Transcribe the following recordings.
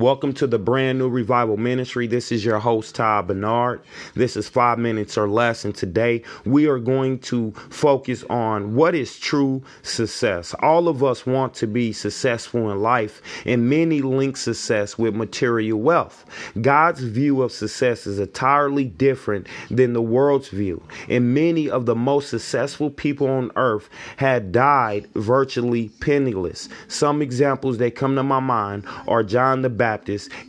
Welcome to the brand new Revival Ministry. This is your host, Ty Bernard. This is 5 minutes or less, and today we are going to focus on what is true success. All of us want to be successful in life, and many link success with material wealth. God's view of success is entirely different than the world's view, and many of the most successful people on earth had died virtually penniless. Some examples that come to my mind are John the Baptist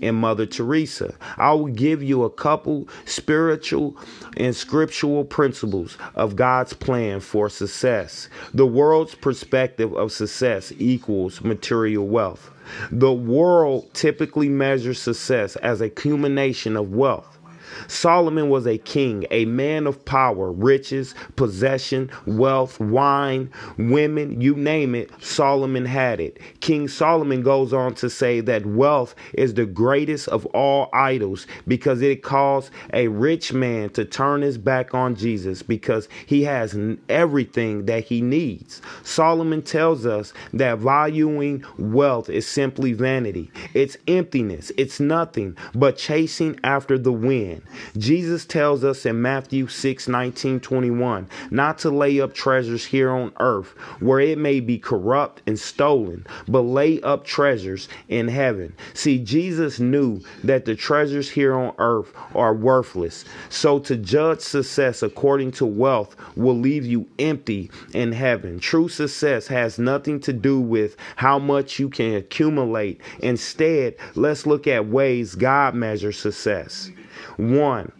and Mother Teresa. I will give you a couple spiritual and scriptural principles of God's plan for success. The world's perspective of success equals material wealth. The world typically measures success as a accumulation of wealth. Solomon was a king, a man of power, riches, possession, wealth, wine, women, you name it, Solomon had it. King Solomon goes on to say that wealth is the greatest of all idols because it caused a rich man to turn his back on Jesus because he has everything that he needs. Solomon tells us that valuing wealth is simply vanity. It's emptiness. It's nothing but chasing after the wind. Jesus tells us in Matthew 6:19-21 not to lay up treasures here on earth where it may be corrupt and stolen, but lay up treasures in heaven. See, Jesus knew that the treasures here on earth are worthless. So to judge success according to wealth will leave you empty in heaven. True success has nothing to do with how much you can accumulate. Instead, let's look at ways God measures success. 1.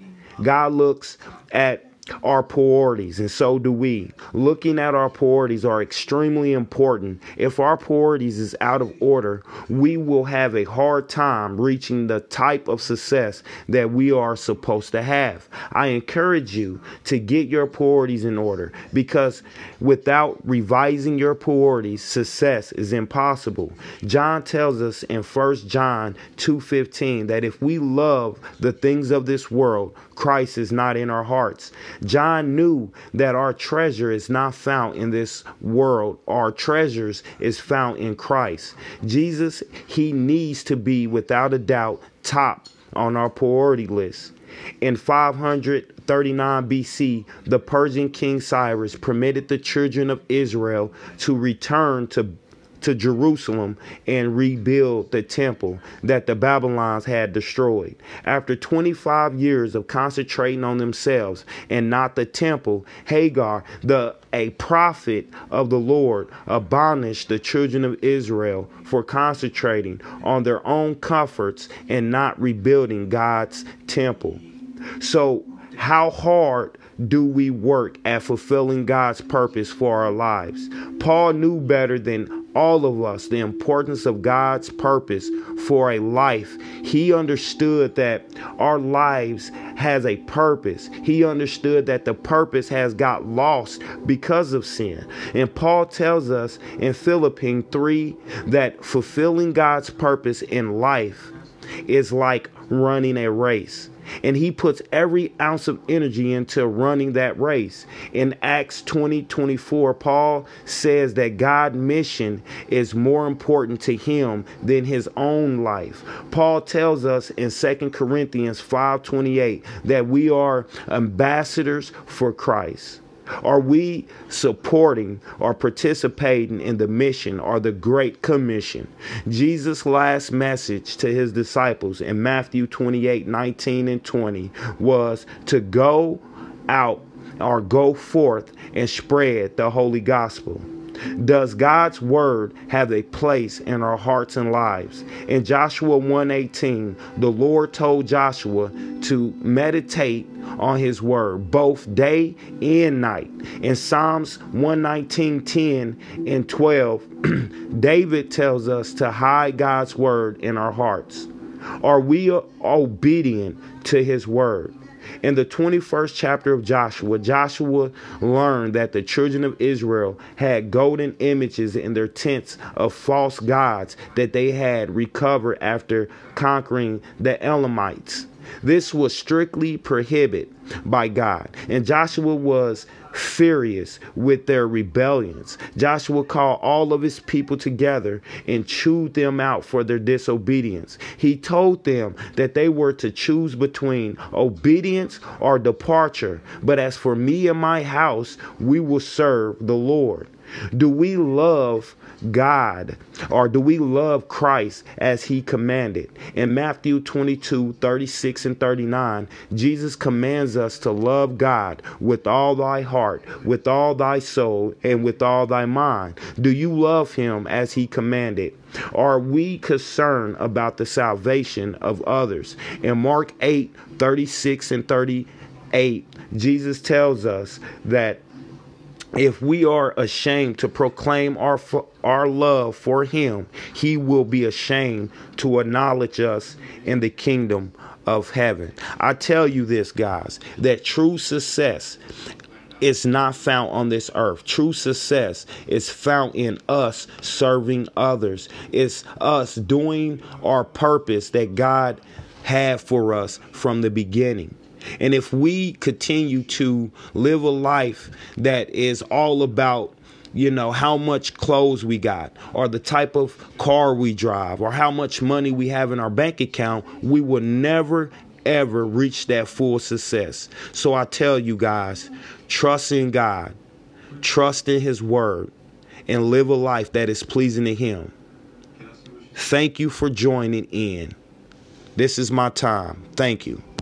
God looks at our priorities, and so do we. Looking at our priorities are extremely important. If our priorities is out of order, we will have a hard time reaching the type of success that we are supposed to have. I encourage you to get your priorities in order, because without revising your priorities, success is impossible. John tells us in 1 John 2:15 that if we love the things of this world, Christ is not in our hearts. John knew that our treasure is not found in this world. Our treasures is found in Christ. Jesus, he needs to be without a doubt top on our priority list. In 539 BC, the Persian king Cyrus permitted the children of Israel to return to Jerusalem and rebuild the temple that the Babylonians had destroyed. After 25 years of concentrating on themselves and not the temple, Hagar, a prophet of the Lord, abolished the children of Israel for concentrating on their own comforts and not rebuilding God's temple. So how hard do we work at fulfilling God's purpose for our lives? Paul knew better than all of us the importance of God's purpose for a life. He understood that our lives has a purpose. He understood that the purpose has got lost because of sin. And Paul tells us in Philippians 3 that fulfilling God's purpose in life is like running a race. And he puts every ounce of energy into running that race. In Acts 20:24, Paul says that God's mission is more important to him than his own life. Paul tells us in 2 Corinthians 5:28 that we are ambassadors for Christ. Are we supporting or participating in the mission or the Great Commission? Jesus' last message to his disciples in Matthew 28:19-20 was to go out or go forth and spread the holy gospel. Does God's word have a place in our hearts and lives? In Joshua 1:18, the Lord told Joshua to meditate on his word both day and night. In Psalms 119:10-12, David tells us to hide God's word in our hearts. Are we obedient to his word? In the 21st chapter of Joshua, Joshua learned that the children of Israel had golden images in their tents of false gods that they had recovered after conquering the Elamites. This was strictly prohibited by God, and Joshua was furious with their rebellions. Joshua called all of his people together and chewed them out for their disobedience. He told them that they were to choose between obedience or departure. But as for me and my house, we will serve the Lord. Do we love God, or do we love Christ as he commanded? In Matthew 22:36-39, Jesus commands us to love God with all thy heart, with all thy soul, and with all thy mind. Do you love him as he commanded? Are we concerned about the salvation of others? In Mark 8:36-38, Jesus tells us that if we are ashamed to proclaim our love for him, he will be ashamed to acknowledge us in the kingdom of heaven. I tell you this, guys, that true success is not found on this earth. True success is found in us serving others. It's us doing our purpose that God had for us from the beginning. And if we continue to live a life that is all about, how much clothes we got, or the type of car we drive, or how much money we have in our bank account, we will never, ever reach that full success. So I tell you guys, trust in God, trust in his word, and live a life that is pleasing to him. Thank you for joining in. This is my time. Thank you.